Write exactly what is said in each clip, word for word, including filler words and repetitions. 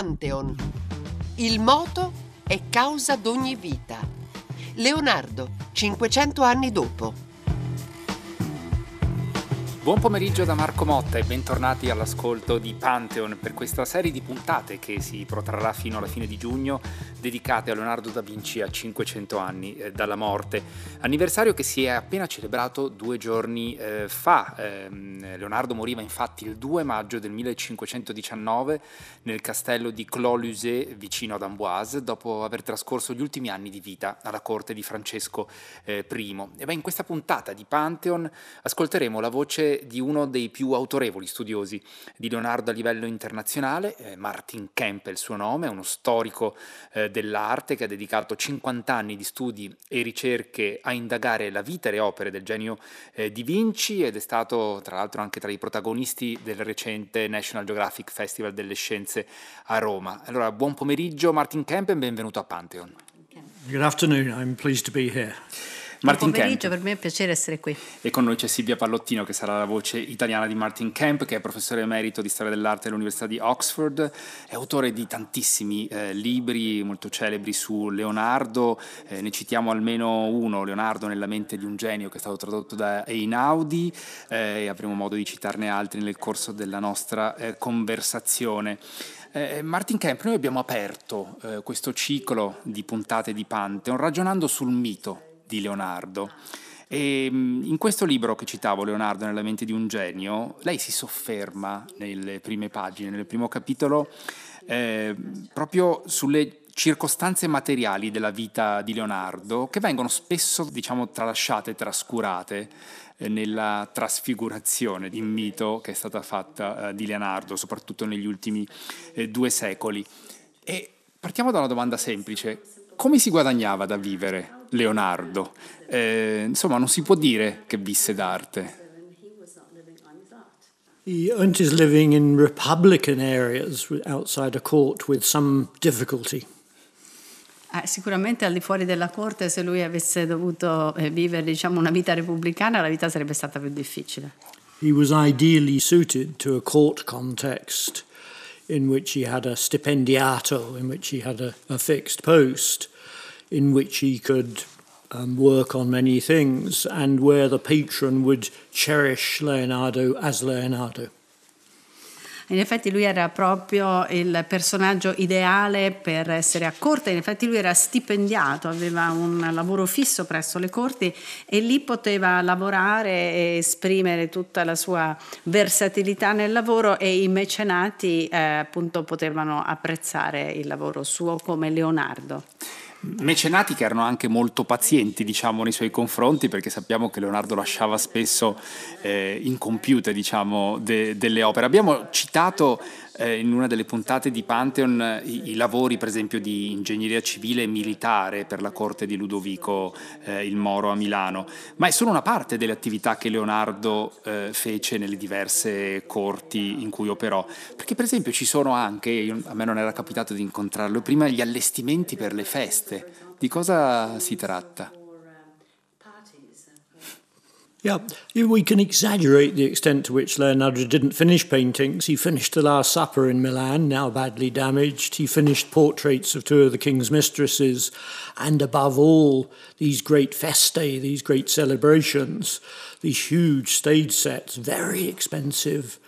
Pantheon. Il moto è causa d'ogni vita. Leonardo, cinquecento anni dopo. Buon pomeriggio da Marco Motta e bentornati all'ascolto di Pantheon per questa serie di puntate che si protrarrà fino alla fine di giugno, dedicate a Leonardo da Vinci a cinquecento anni eh, dalla morte, anniversario che si è appena celebrato due giorni eh, fa. Eh, Leonardo moriva infatti il due maggio del millecinquecentodiciannove nel castello di Clos-Lucé vicino ad Amboise, dopo aver trascorso gli ultimi anni di vita alla corte di Francesco eh, I. E beh, in questa puntata di Pantheon ascolteremo la voce di uno dei più autorevoli studiosi di Leonardo a livello internazionale, eh, Martin Kemp è il suo nome, è uno storico eh, dell'arte che ha dedicato cinquanta anni di studi e ricerche a indagare la vita e le opere del genio eh, di Vinci, ed è stato tra l'altro anche tra i protagonisti del recente National Geographic Festival delle Scienze a Roma. Allora, buon pomeriggio Martin Kemp e benvenuto a Pantheon. Good afternoon, I'm pleased to be here. Martin Buon pomeriggio, Kemp. Per me è un piacere essere qui. E con noi c'è Silvia Pallottino, che sarà la voce italiana di Martin Kemp, che è professore emerito di storia dell'arte all'Università di Oxford, è autore di tantissimi eh, libri molto celebri su Leonardo, eh, ne citiamo almeno uno, Leonardo nella mente di un genio, che è stato tradotto da Einaudi, eh, e avremo modo di citarne altri nel corso della nostra eh, conversazione. Eh, Martin Kemp, noi abbiamo aperto eh, questo ciclo di puntate di Pantheon ragionando sul mito di Leonardo. E in questo libro che citavo, Leonardo nella mente di un genio, lei si sofferma nelle prime pagine, nel primo capitolo, eh, proprio sulle circostanze materiali della vita di Leonardo, che vengono spesso, diciamo, tralasciate, trascurate eh, nella trasfigurazione in mito che è stata fatta eh, di Leonardo, soprattutto negli ultimi eh, due secoli. E partiamo da una domanda semplice: come si guadagnava da vivere Leonardo? Eh, insomma, non si può dire che visse d'arte. He earned his living in republican areas outside a court with some difficulty. Ah, sicuramente al di fuori della corte, se lui avesse dovuto eh, vivere, diciamo, una vita repubblicana, la vita sarebbe stata più difficile. He was ideally suited to a court context in which he had a stipendiato, in which he had a, a fixed post, in which he could um, work on many things, and where the patron would cherish Leonardo as Leonardo. In effetti lui era proprio il personaggio ideale per essere a corte, in effetti lui era stipendiato, aveva un lavoro fisso presso le corti e lì poteva lavorare e esprimere tutta la sua versatilità nel lavoro, e i mecenati eh, appunto potevano apprezzare il lavoro suo come Leonardo. Mecenati che erano anche molto pazienti, diciamo, nei suoi confronti, perché sappiamo che Leonardo lasciava spesso eh, incompiute, diciamo, de- delle opere. Abbiamo citato eh, in una delle puntate di Pantheon i-, i lavori, per esempio, di ingegneria civile e militare per la corte di Ludovico eh, il Moro a Milano, ma è solo una parte delle attività che Leonardo eh, fece nelle diverse corti in cui operò, perché per esempio ci sono anche, a me non era capitato di incontrarlo prima, gli allestimenti per le feste. Di cosa si tratta? Yeah, we can exaggerate the extent to which Leonardo didn't finish paintings. He finished The Last Supper in Milan, now badly damaged. He finished portraits of two of the king's mistresses, and above all, these great festae, these great celebrations, these huge stage sets, very expensive,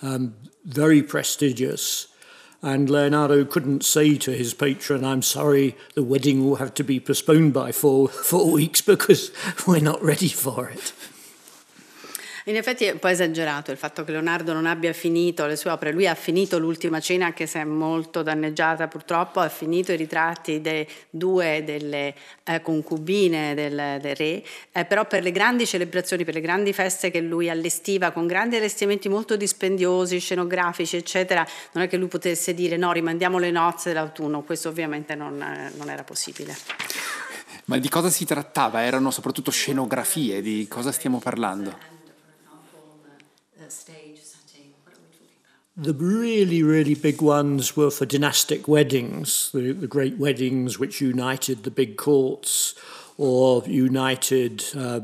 um, very prestigious. And Leonardo couldn't say to his patron, I'm sorry, the wedding will have to be postponed by four, four weeks because we're not ready for it. In effetti è un po' esagerato il fatto che Leonardo non abbia finito le sue opere. Lui ha finito l'ultima cena, anche se è molto danneggiata purtroppo, ha finito i ritratti dei due delle eh, concubine del, del re, eh, però per le grandi celebrazioni, per le grandi feste che lui allestiva con grandi allestimenti molto dispendiosi, scenografici eccetera, non è che lui potesse dire no, rimandiamo le nozze dell'autunno, questo ovviamente non, eh, non era possibile. Ma di cosa si trattava? Erano soprattutto scenografie, di cosa stiamo parlando? The really, really big ones were for dynastic weddings, the, the great weddings which united the big courts or united uh,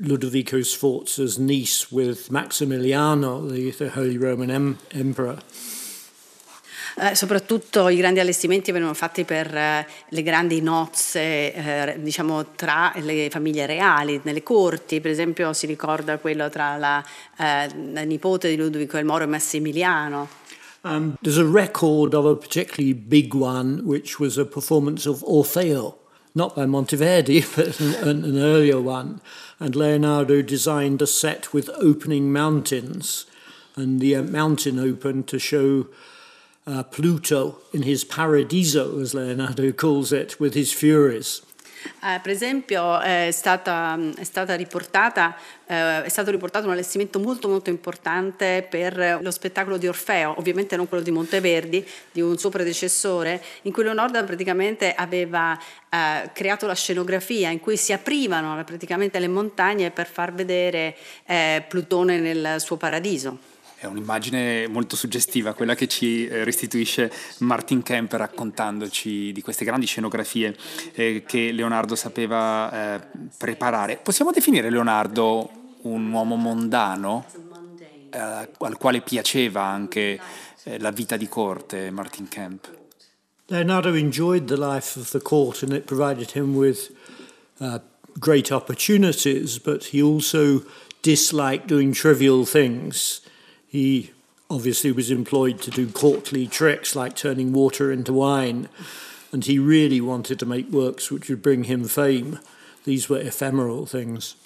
Ludovico Sforza's niece with Maximiliano, the, the Holy Roman em- Emperor. eh, soprattutto i grandi allestimenti venivano fatti per eh, le grandi nozze, eh, diciamo tra le famiglie reali, nelle corti. Per esempio si ricorda quello tra la, eh, la nipote di Ludovico il Moro e Massimiliano. Um, there's a record of a particularly big one, which was a performance of Orfeo, not by Monteverdi, but an, an earlier one. And Leonardo designed a set with opening mountains, and the uh, mountain opened to show uh, Pluto in his paradiso, as Leonardo calls it, with his furies. Uh, per esempio è stata, è stata riportata uh, è stato riportato un allestimento molto molto importante per lo spettacolo di Orfeo, ovviamente non quello di Monteverdi, di un suo predecessore, in cui Leonardo praticamente aveva uh, creato la scenografia in cui si aprivano praticamente le montagne per far vedere uh, Plutone nel suo paradiso. È un'immagine molto suggestiva, quella che ci restituisce Martin Kemp raccontandoci di queste grandi scenografie eh, che Leonardo sapeva eh, preparare. Possiamo definire Leonardo un uomo mondano, eh, al quale piaceva anche eh, la vita di corte, Martin Kemp? Leonardo enjoyed the life of the court and it provided him with uh, great opportunities, but he also disliked doing trivial things. He obviously was employed to do courtly tricks like turning water into wine, and he really wanted to make works which would bring him fame. These were ephemeral things.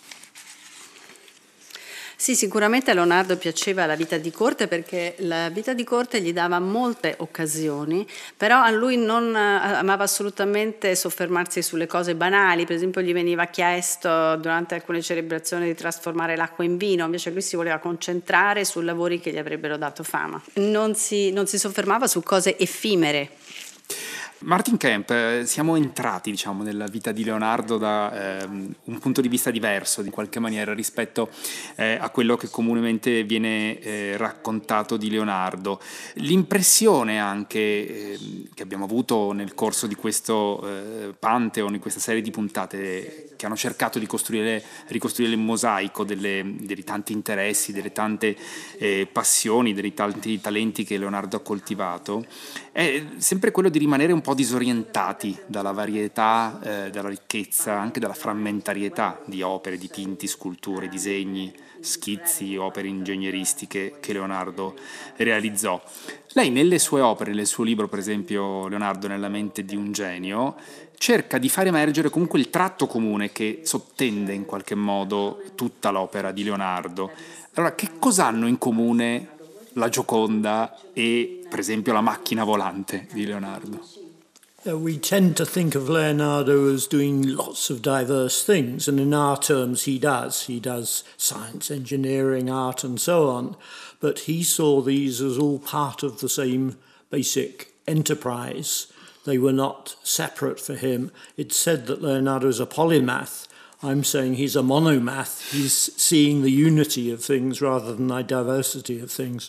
Sì, sicuramente a Leonardo piaceva la vita di corte perché la vita di corte gli dava molte occasioni, però a lui non amava assolutamente soffermarsi sulle cose banali. Per esempio gli veniva chiesto durante alcune celebrazioni di trasformare l'acqua in vino, invece lui si voleva concentrare su lavori che gli avrebbero dato fama. Non si, non si soffermava su cose effimere. Martin Kemp, siamo entrati diciamo nella vita di Leonardo da eh, un punto di vista diverso in qualche maniera rispetto eh, a quello che comunemente viene eh, raccontato di Leonardo. L'impressione anche eh, che abbiamo avuto nel corso di questo eh, Pantheon, in questa serie di puntate che hanno cercato di costruire, ricostruire il mosaico delle, dei tanti interessi, delle tante eh, passioni, dei tanti talenti che Leonardo ha coltivato, è sempre quello di rimanere un po' disorientati dalla varietà, eh, dalla ricchezza, anche dalla frammentarietà di opere, dipinti, sculture, disegni, schizzi, opere ingegneristiche che Leonardo realizzò. Lei nelle sue opere, nel suo libro per esempio Leonardo nella mente di un genio, cerca di far emergere comunque il tratto comune che sottende in qualche modo tutta l'opera di Leonardo. Allora, che cosa hanno in comune la Gioconda e per esempio la macchina volante di Leonardo? We tend to think of Leonardo as doing lots of diverse things, and in our terms he does. He does science, engineering, art and so on. But he saw these as all part of the same basic enterprise. They were not separate for him. It's said that Leonardo is a polymath. I'm saying he's a monomath. He's seeing the unity of things rather than the diversity of things.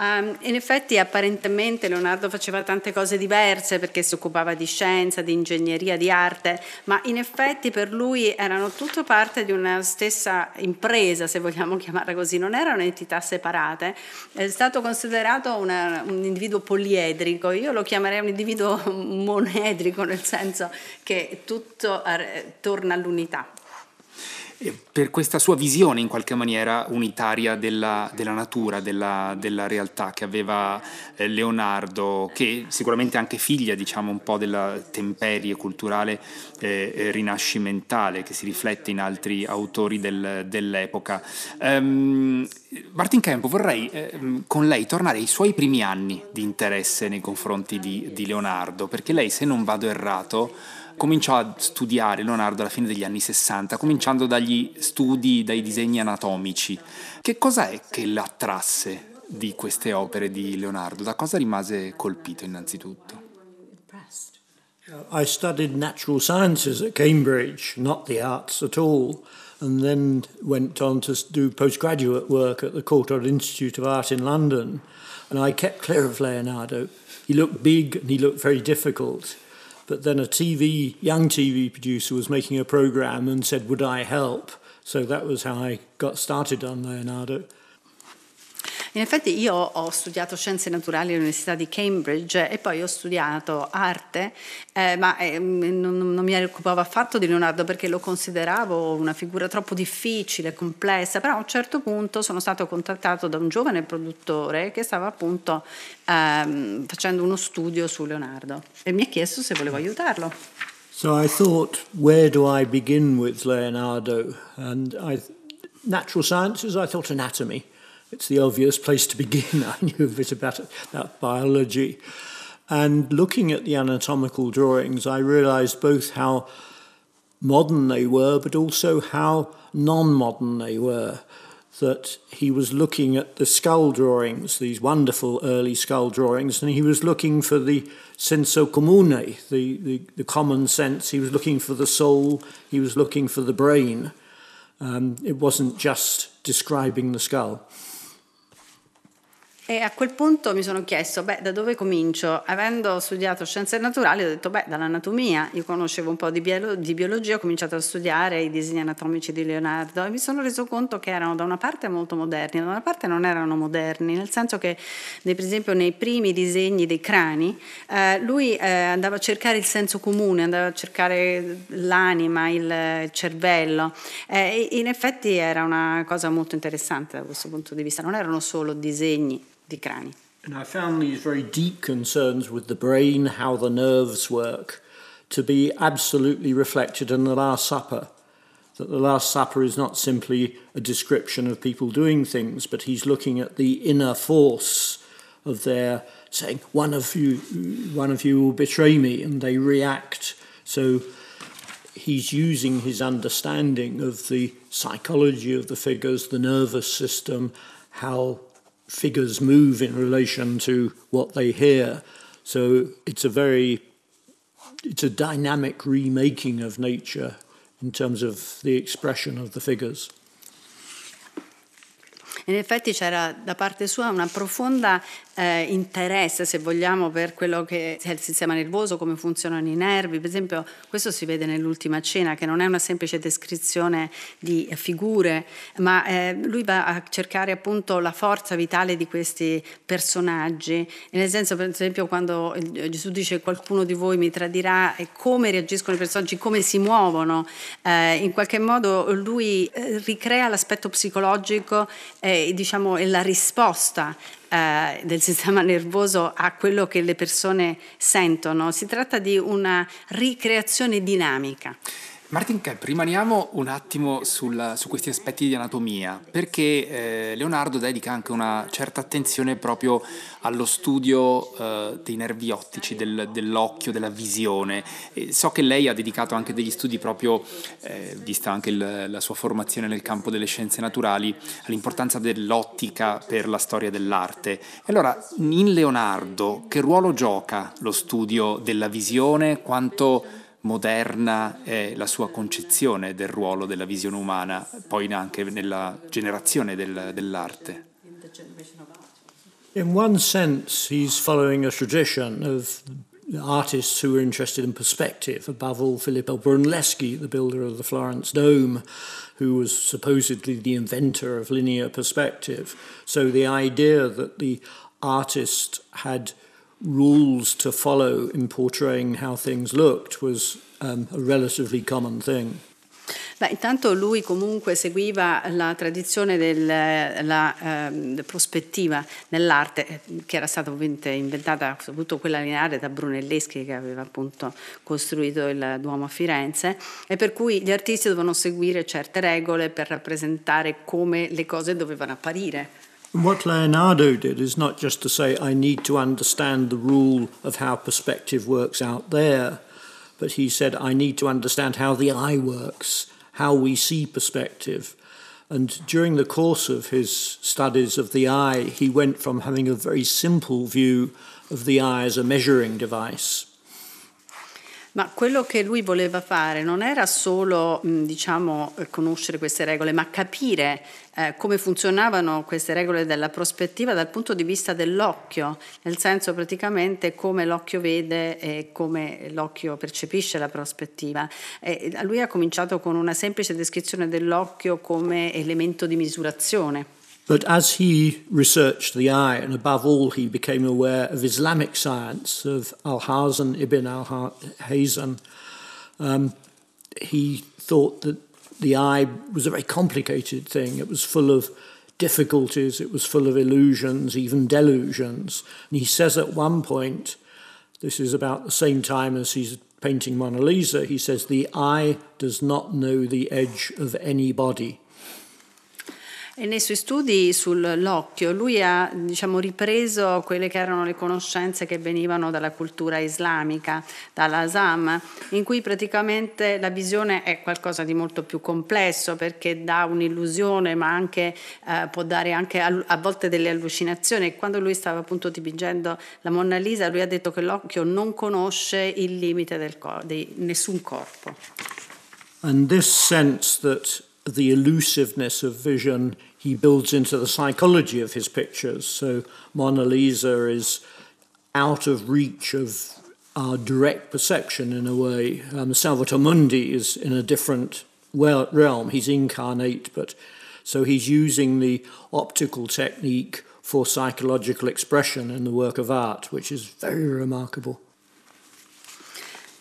Um, in effetti apparentemente Leonardo faceva tante cose diverse perché si occupava di scienza, di ingegneria, di arte, ma in effetti per lui erano tutto parte di una stessa impresa, se vogliamo chiamarla così, non erano entità separate. È stato considerato una, un individuo poliedrico, io lo chiamerei un individuo monedrico, nel senso che tutto torna all'unità. Per questa sua visione in qualche maniera unitaria della, della natura, della, della realtà che aveva Leonardo, che sicuramente è anche figlia diciamo un po' della temperie culturale eh, rinascimentale che si riflette in altri autori del, dell'epoca. Um, Martin Kemp, vorrei eh, con lei tornare ai suoi primi anni di interesse nei confronti di, di Leonardo, perché lei, se non vado errato, cominciò a studiare Leonardo alla fine degli anni sessanta, cominciando dagli studi, dai disegni anatomici. Che cosa è che l'attrasse di queste opere di Leonardo? Da cosa rimase colpito innanzitutto? I studied natural sciences at Cambridge, not the arts at all, and then went on to do postgraduate work at the Courtauld Institute of Art in London. And I kept clear of Leonardo. He looked big and he looked very difficult. But then a T V, young T V producer was making a program and said, would I help? So that was how I got started on Leonardo. In effetti io ho studiato scienze naturali all'Università di Cambridge e poi ho studiato arte, eh, ma eh, non, non mi occupavo affatto di Leonardo perché lo consideravo una figura troppo difficile, complessa, però a un certo punto sono stato contattato da un giovane produttore che stava appunto ehm, facendo uno studio su Leonardo e mi ha chiesto se volevo aiutarlo. So I thought, where do I begin with Leonardo? And I, natural sciences, I thought anatomy. It's the obvious place to begin. I knew a bit about, about biology. And looking at the anatomical drawings, I realized both how modern they were, but also how non-modern they were. That he was looking at the skull drawings, these wonderful early skull drawings, and he was looking for the senso comune, the, the, the common sense. He was looking for the soul. He was looking for the brain. Um, it wasn't just describing the skull. E a quel punto mi sono chiesto, beh, da dove comincio? Avendo studiato scienze naturali ho detto, beh, dall'anatomia. Io conoscevo un po' di, bio- di biologia, ho cominciato a studiare i disegni anatomici di Leonardo e mi sono reso conto che erano da una parte molto moderni, da una parte non erano moderni, nel senso che per esempio nei primi disegni dei crani eh, lui eh, andava a cercare il senso comune, andava a cercare l'anima, il cervello eh, e in effetti era una cosa molto interessante da questo punto di vista, non erano solo disegni di crani. And I found these very deep concerns with the brain, how the nerves work, to be absolutely reflected in the Last Supper. That the Last Supper is not simply a description of people doing things, but he's looking at the inner force of their saying, "One of you, one of you will betray me," and they react. So he's using his understanding of the psychology of the figures, the nervous system, how figures move in relation to what they hear. So it's a very, it's a dynamic remaking of nature in terms of the expression of the figures. In effetti c'era da parte sua una profonda eh, interesse, se vogliamo, per quello che è il sistema nervoso, come funzionano i nervi. Per esempio, questo si vede nell'Ultima Cena, che non è una semplice descrizione di figure, ma eh, lui va a cercare appunto la forza vitale di questi personaggi. E nel senso, per esempio, quando Gesù dice qualcuno di voi mi tradirà, e come reagiscono i personaggi, come si muovono. Eh, in qualche modo lui ricrea l'aspetto psicologico eh, diciamo è la risposta eh, del sistema nervoso a quello che le persone sentono. Si tratta di una ricreazione dinamica. Martin Kemp, rimaniamo un attimo sulla, su questi aspetti di anatomia, perché eh, Leonardo dedica anche una certa attenzione proprio allo studio eh, dei nervi ottici, del, dell'occhio, della visione. E so che lei ha dedicato anche degli studi proprio, eh, vista anche il, la sua formazione nel campo delle scienze naturali, all'importanza dell'ottica per la storia dell'arte. E allora, in Leonardo, che ruolo gioca lo studio della visione, quanto moderna è la sua concezione del ruolo della visione umana, poi anche nella generazione del, dell'arte? In one sense, he's following a tradition of artists who were interested in perspective, above all Filippo Brunelleschi, the builder of the Florence Dome, who was supposedly the inventor of linear perspective. So the idea that the artist had rules to follow in portraying how things looked was um, a relatively common thing. Beh, intanto lui comunque seguiva la tradizione della eh, prospettiva nell'arte, che era stata ovviamente inventata, soprattutto quella lineare, da Brunelleschi, che aveva appunto costruito il Duomo a Firenze, e per cui gli artisti dovevano seguire certe regole per rappresentare come le cose dovevano apparire. What Leonardo did is not just to say, I need to understand the rule of how perspective works out there, but he said, I need to understand how the eye works, how we see perspective. And during the course of his studies of the eye, he went from having a very simple view of the eye as a measuring device. Ma quello che lui voleva fare non era solo, diciamo, conoscere queste regole, ma capire eh, come funzionavano queste regole della prospettiva dal punto di vista dell'occhio, nel senso praticamente come l'occhio vede e come l'occhio percepisce la prospettiva. E lui ha cominciato con una semplice descrizione dell'occhio come elemento di misurazione. But as he researched the eye, and above all, he became aware of Islamic science, of Alhazen, Ibn Alhazen, um, he thought that the eye was a very complicated thing. It was full of difficulties, it was full of illusions, even delusions. And he says at one point, this is about the same time as he's painting Mona Lisa, he says, "The eye does not know the edge of anybody." E nei suoi studi sull'occhio lui ha, diciamo, ripreso quelle che erano le conoscenze che venivano dalla cultura islamica, dall'Azam, in cui praticamente la visione è qualcosa di molto più complesso, perché dà un'illusione, ma anche eh, può dare anche a, a volte delle allucinazioni. Quando lui stava appunto dipingendo la Mona Lisa, lui ha detto che l'occhio non conosce il limite del cor- di nessun corpo. And this sense that the elusiveness of vision he builds into the psychology of his pictures. So Mona Lisa is out of reach of our direct perception in a way. Um, Salvator Mundi is in a different realm. He's incarnate, but so he's using the optical technique for psychological expression in the work of art, which is very remarkable.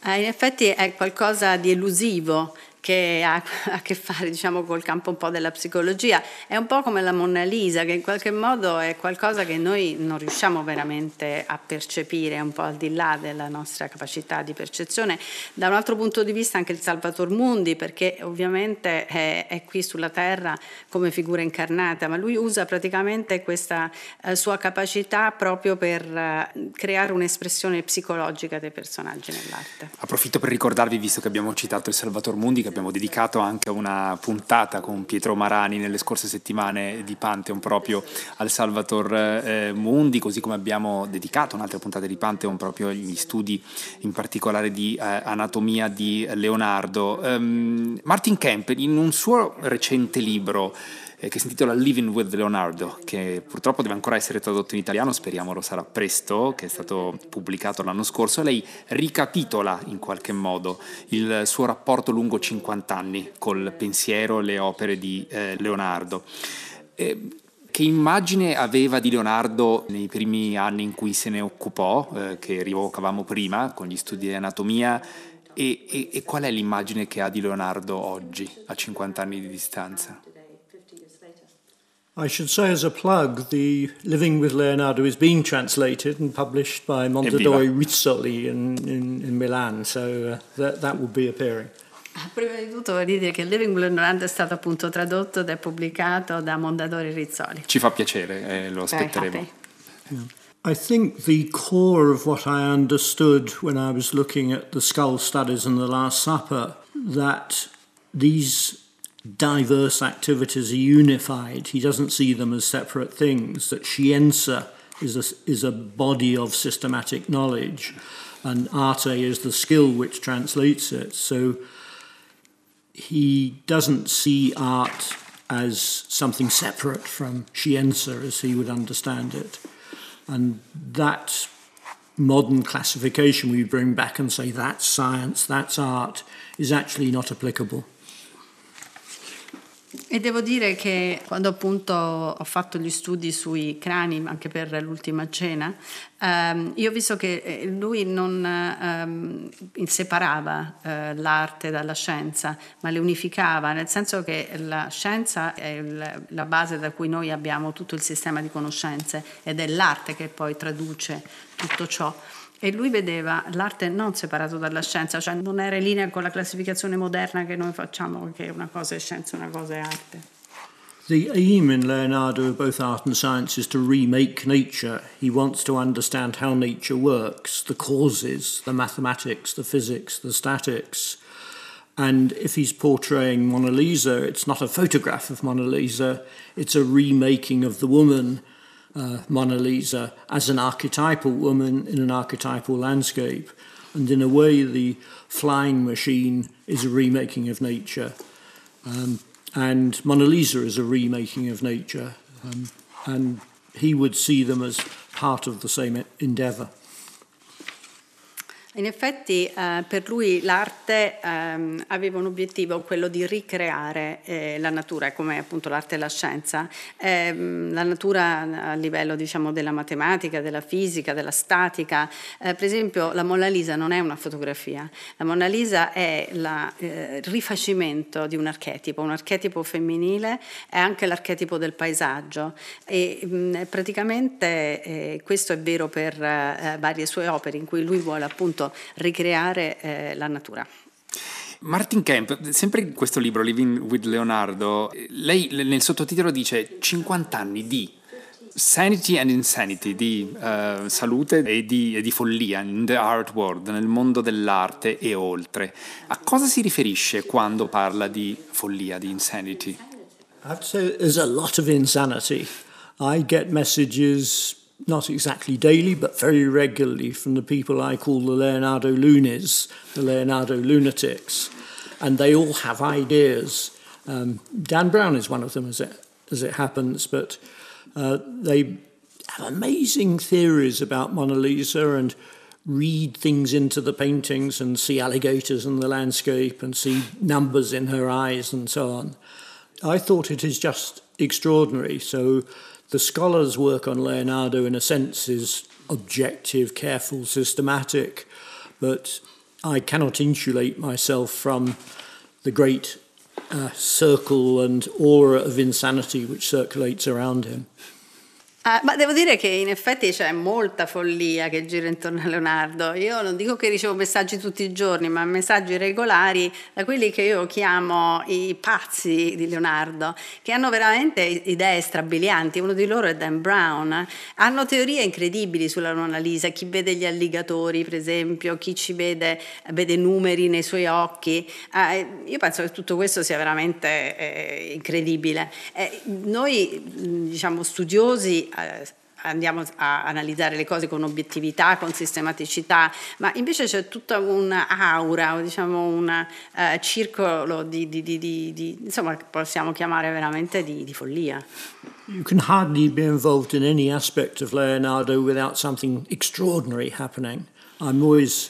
In effetti è qualcosa di elusivo, che ha a che fare, diciamo, col campo un po' della psicologia. È un po' come la Mona Lisa, che in qualche modo è qualcosa che noi non riusciamo veramente a percepire, un po' al di là della nostra capacità di percezione. Da un altro punto di vista anche il Salvator Mundi, perché ovviamente è, è qui sulla Terra come figura incarnata, ma lui usa praticamente questa eh, sua capacità proprio per eh, creare un'espressione psicologica dei personaggi nell'arte. Approfitto per ricordarvi, visto che abbiamo citato il Salvator Mundi, che abbiamo dedicato anche una puntata con Pietro Marani nelle scorse settimane di Pantheon proprio al Salvator eh, Mundi, così come abbiamo dedicato un'altra puntata di Pantheon proprio agli studi in particolare di eh, anatomia di Leonardo. Um, Martin Kemp, in un suo recente libro eh, che si intitola Living with Leonardo, che purtroppo deve ancora essere tradotto in italiano, speriamo lo sarà presto, che è stato pubblicato l'anno scorso, lei ricapitola in qualche modo il suo rapporto lungo cinquanta anni col pensiero e le opere di eh, Leonardo. Eh, che immagine aveva di Leonardo nei primi anni in cui se ne occupò, eh, che rievocavamo prima con gli studi di anatomia, e, e, e qual è l'immagine che ha di Leonardo oggi, a cinquanta anni di distanza? I should say as a plug, the Living with Leonardo is being translated and published by Mondadori Rizzoli in, in, in Milan, so uh, that, that will be appearing. Prima di tutto voglio dire che Living with Leonardo è stato appunto tradotto ed è pubblicato da Mondadori Rizzoli. Ci fa piacere, eh, lo aspetteremo. Yeah. I think the core of what I understood when I was looking at the skull studies and the Last Supper, that these diverse activities are unified. He doesn't see them as separate things, that scienza is a, is a body of systematic knowledge and arte is the skill which translates it. So he doesn't see art as something separate from scienza, as he would understand it. And that modern classification we bring back and say that's science, that's art, is actually not applicable. E devo dire che quando appunto ho fatto gli studi sui crani, anche per l'ultima cena, ehm, io ho visto che lui non ehm, separava eh, l'arte dalla scienza, ma le unificava, nel senso che la scienza è la base da cui noi abbiamo tutto il sistema di conoscenze ed è l'arte che poi traduce tutto ciò. E lui vedeva l'arte non separato dalla scienza, cioè non era in linea con la classificazione moderna che noi facciamo, che una cosa è scienza, una cosa è arte. The aim in Leonardo of both art and science is to remake nature. He wants to understand how nature works, the causes, the mathematics, the physics, the statics. And if he's portraying Mona Lisa, it's not a photograph of Mona Lisa, it's a remaking of the woman, Uh, Mona Lisa, as an archetypal woman in an archetypal landscape. And in a way, the flying machine is a remaking of nature. Um, and Mona Lisa is a remaking of nature. Um, and he would see them as part of the same endeavour. In effetti eh, per lui l'arte ehm, aveva un obiettivo, quello di ricreare eh, la natura, come appunto l'arte e la scienza. Eh, la natura a livello, diciamo, della matematica, della fisica, della statica. Eh, per esempio la Mona Lisa non è una fotografia, la Mona Lisa è la, eh, il rifacimento di un archetipo, un archetipo femminile, è anche l'archetipo del paesaggio e mh, praticamente eh, questo è vero per eh, varie sue opere in cui lui vuole appunto ricreare eh, la natura. Martin Kemp, sempre in questo libro Living with Leonardo, lei nel sottotitolo dice cinquanta anni di sanity and insanity, di uh, salute e di, e di follia in the art world, nel mondo dell'arte e oltre. A cosa si riferisce quando parla di follia, di insanity? I have to say there's a lot of insanity. I get messages not exactly daily, but very regularly from the people I call the Leonardo loonies, the Leonardo lunatics, and they all have ideas. Um, Dan Brown is one of them, as it, as it happens, but uh, they have amazing theories about Mona Lisa and read things into the paintings and see alligators in the landscape and see numbers in her eyes and so on. I thought it is just extraordinary, so the scholar's work on Leonardo, in a sense, is objective, careful, systematic, but I cannot insulate myself from the great uh, circle and aura of insanity which circulates around him. Uh, ma devo dire che in effetti c'è molta follia che gira intorno a Leonardo. Io non dico che ricevo messaggi tutti i giorni, ma messaggi regolari da quelli che io chiamo i pazzi di Leonardo, che hanno veramente idee strabilianti. Uno di loro è Dan Brown. Hanno teorie incredibili sulla Mona Lisa, chi vede gli alligatori per esempio, chi ci vede vede numeri nei suoi occhi. Uh, io penso che tutto questo sia veramente eh, incredibile. Eh, noi, diciamo, studiosi andiamo a analizzare le cose con obiettività, con sistematicità, ma invece c'è tutta un'aura, o diciamo un uh, circolo di, di, di, di, di insomma, che possiamo chiamare veramente di, di follia. You can hardly be involved in any aspect of Leonardo without something extraordinary happening. I'm always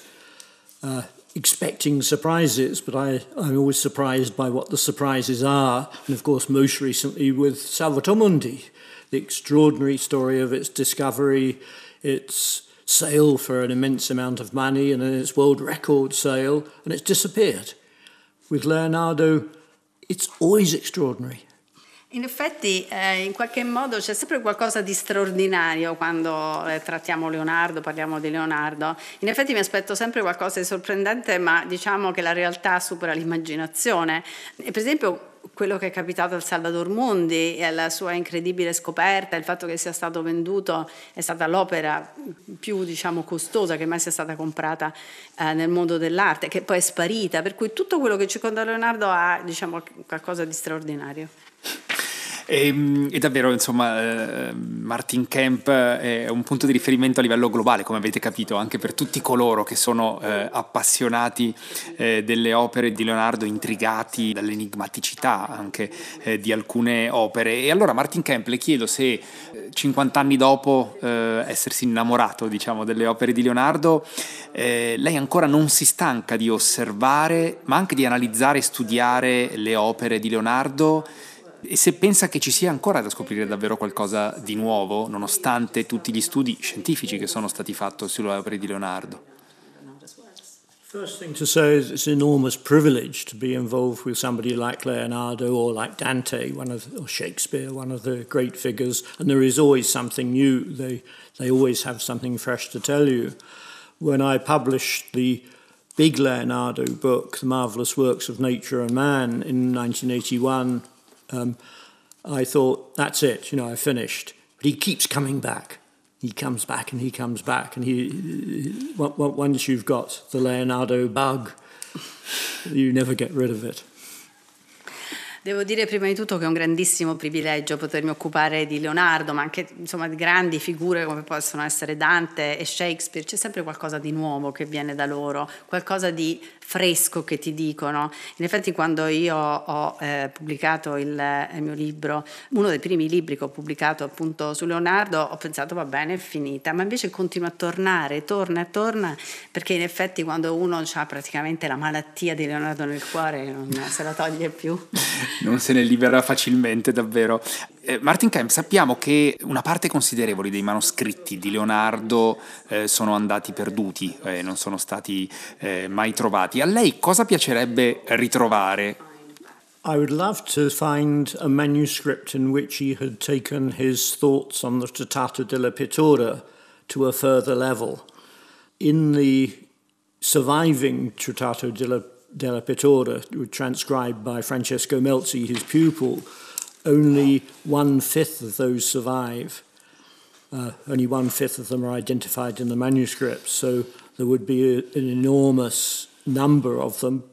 uh, expecting surprises, but I, I'm always surprised by what the surprises are, and of course most recently with Salvator Mundi, the extraordinary story of its discovery, its sale for an immense amount of money, and then its world record sale, and it's disappeared. With Leonardo, it's always extraordinary. In effetti eh, in qualche modo c'è sempre qualcosa di straordinario quando eh, trattiamo Leonardo, parliamo di Leonardo. In effetti mi aspetto sempre qualcosa di sorprendente, ma diciamo che la realtà supera l'immaginazione. E per esempio quello che è capitato al Salvator Mundi e alla sua incredibile scoperta, il fatto che sia stato venduto, è stata l'opera più, diciamo, costosa che mai sia stata comprata eh, nel mondo dell'arte, che poi è sparita, per cui tutto quello che circonda Leonardo ha, diciamo, qualcosa di straordinario. E, e davvero, insomma, Martin Kemp è un punto di riferimento a livello globale, come avete capito, anche per tutti coloro che sono eh, appassionati eh, delle opere di Leonardo, intrigati dall'enigmaticità anche eh, di alcune opere. E allora, Martin Kemp, le chiedo se cinquanta anni dopo eh, essersi innamorato, diciamo, delle opere di Leonardo, eh, lei ancora non si stanca di osservare, ma anche di analizzare e studiare le opere di Leonardo, e se pensa che ci sia ancora da scoprire davvero qualcosa di nuovo, nonostante tutti gli studi scientifici che sono stati fatti sulle opere di Leonardo. First thing to say is it's an enormous privilege to be involved with somebody like Leonardo or like Dante, one of the, or Shakespeare, one of the great figures, and there is always something new. They they always have something fresh to tell you. When I published the big Leonardo book, The Marvelous Works of Nature and Man, in nineteen eighty-one. Um, I thought, that's it, you know, I finished. But he keeps coming back. He comes back and he comes back. And he, once you've got the Leonardo bug, you never get rid of it. Devo dire prima di tutto che è un grandissimo privilegio potermi occupare di Leonardo, ma anche insomma di grandi figure come possono essere Dante e Shakespeare. C'è sempre qualcosa di nuovo che viene da loro, qualcosa di fresco che ti dicono. In effetti quando io ho eh, pubblicato il, il mio libro, uno dei primi libri che ho pubblicato appunto su Leonardo, ho pensato va bene, è finita, ma invece continua a tornare, torna e torna, perché in effetti quando uno ha praticamente la malattia di Leonardo nel cuore non se la toglie più. Non se ne libera facilmente, davvero. Eh, Martin Kemp, sappiamo che una parte considerevole dei manoscritti di Leonardo eh, sono andati perduti, eh, non sono stati eh, mai trovati. A lei cosa piacerebbe ritrovare? I would love to find a manuscript in which he had taken his thoughts on the Trattato della Pittura to a further level. In the surviving Trattato della della Pittura, transcribed by Francesco Melzi, his pupil, only one-fifth of those survive. Uh, only one-fifth of them are identified in the manuscripts, so there would be a, an enormous number of them,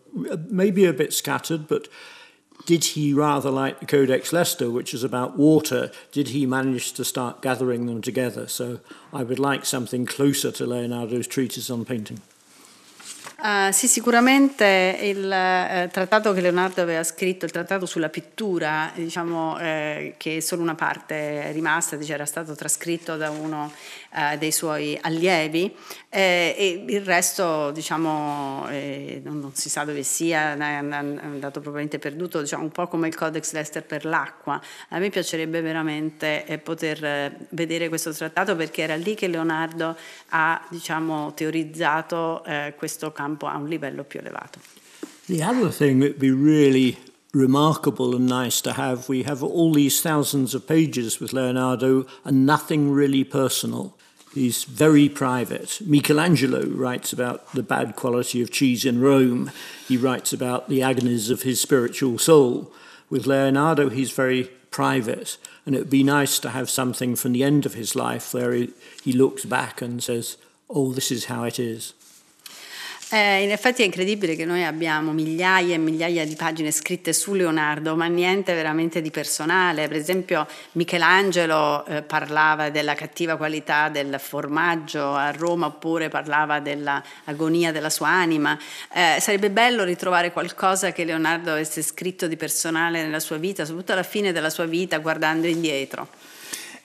maybe a bit scattered, but did he rather like the Codex Leicester, which is about water, did he manage to start gathering them together? So I would like something closer to Leonardo's treatise on painting. Uh, sì, sicuramente il eh, trattato che Leonardo aveva scritto, il trattato sulla pittura, diciamo eh, che solo una parte è rimasta, dice, era stato trascritto da uno eh, dei suoi allievi, eh, e il resto diciamo eh, non, non si sa dove sia, è andato probabilmente perduto, diciamo, un po' come il Codex Leicester per l'acqua. A me piacerebbe veramente eh, poter vedere questo trattato, perché era lì che Leonardo ha diciamo teorizzato eh, questo campo a un livello più elevato. The other thing that would be really remarkable and nice to have, we have all these thousands of pages with Leonardo and nothing really personal. He's very private. Michelangelo writes about the bad quality of cheese in Rome. He writes about the agonies of his spiritual soul. With Leonardo, he's very private, and it would be nice to have something from the end of his life where he, he looks back and says, oh, this is how it is. Eh, in effetti è incredibile che noi abbiamo migliaia e migliaia di pagine scritte su Leonardo, ma niente veramente di personale. Per esempio Michelangelo eh, parlava della cattiva qualità del formaggio a Roma, oppure parlava dell'agonia della sua anima. Eh, sarebbe bello ritrovare qualcosa che Leonardo avesse scritto di personale nella sua vita, soprattutto alla fine della sua vita, guardando indietro.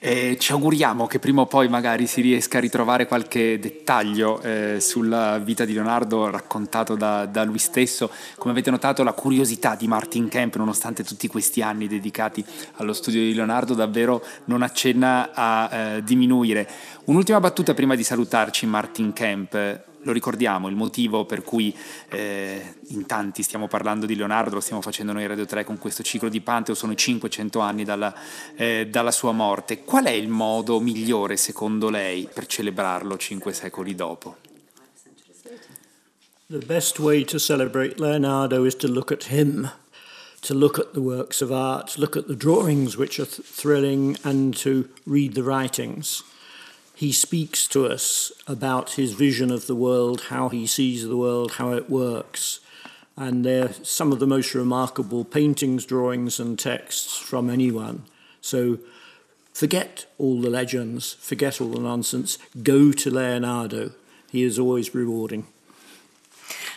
E ci auguriamo che prima o poi magari si riesca a ritrovare qualche dettaglio eh, sulla vita di Leonardo raccontato da, da lui stesso. Come avete notato, la curiosità di Martin Kemp, nonostante tutti questi anni dedicati allo studio di Leonardo, davvero non accenna a eh, diminuire. Un'ultima battuta prima di salutarci, Martin Kemp. Lo ricordiamo, il motivo per cui eh, in tanti stiamo parlando di Leonardo, lo stiamo facendo noi Radio tre con questo ciclo di Pantheon, sono i cinquecento anni dalla, eh, dalla sua morte. Qual è il modo migliore, secondo lei, per celebrarlo cinque secoli dopo? The best way to celebrate Leonardo is to look at him, to look at the works of art, look at the drawings which are th- thrilling, and to read the writings. He speaks to us about his vision of the world, how he sees the world, how it works. And they're some of the most remarkable paintings, drawings, and texts from anyone. So forget all the legends, forget all the nonsense, go to Leonardo. He is always rewarding.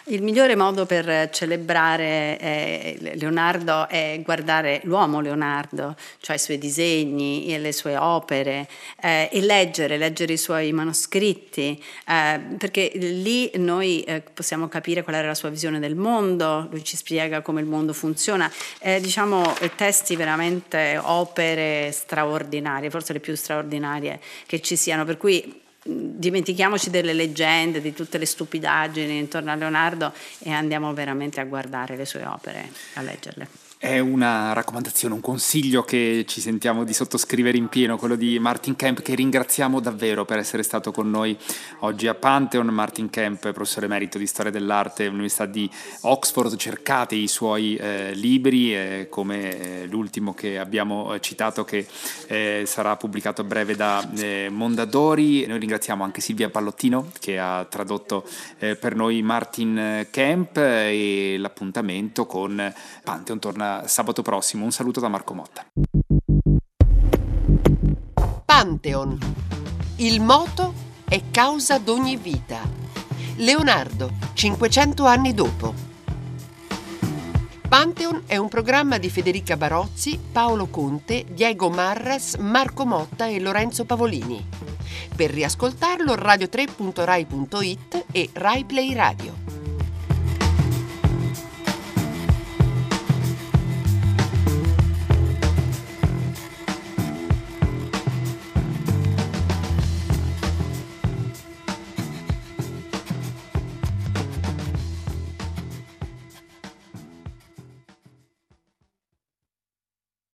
Il migliore modo per celebrare eh, Leonardo è guardare l'uomo Leonardo, cioè i suoi disegni e le sue opere, eh, e leggere, leggere i suoi manoscritti, eh, perché lì noi eh, possiamo capire qual era la sua visione del mondo, lui ci spiega come il mondo funziona, eh, diciamo testi veramente, opere straordinarie, forse le più straordinarie che ci siano, per cui dimentichiamoci delle leggende, di tutte le stupidaggini intorno a Leonardo e andiamo veramente a guardare le sue opere, a leggerle. È una raccomandazione, un consiglio che ci sentiamo di sottoscrivere in pieno, quello di Martin Kemp, che ringraziamo davvero per essere stato con noi oggi a Pantheon. Martin Kemp, professore emerito di Storia dell'Arte all'Università di Oxford, cercate i suoi eh, libri, eh, come eh, l'ultimo che abbiamo eh, citato, che eh, sarà pubblicato a breve da eh, Mondadori. Noi ringraziamo anche Silvia Pallottino che ha tradotto eh, per noi Martin Kemp, e l'appuntamento con Pantheon torna uscirà sabato prossimo. Un saluto da Marco Motta. Pantheon. Il moto è causa d'ogni vita. Leonardo, cinquecento anni dopo. Pantheon è un programma di Federica Barozzi, Paolo Conte, Diego Marras, Marco Motta e Lorenzo Pavolini. Per riascoltarlo, radio tre punto rai punto it e Rai Play Radio.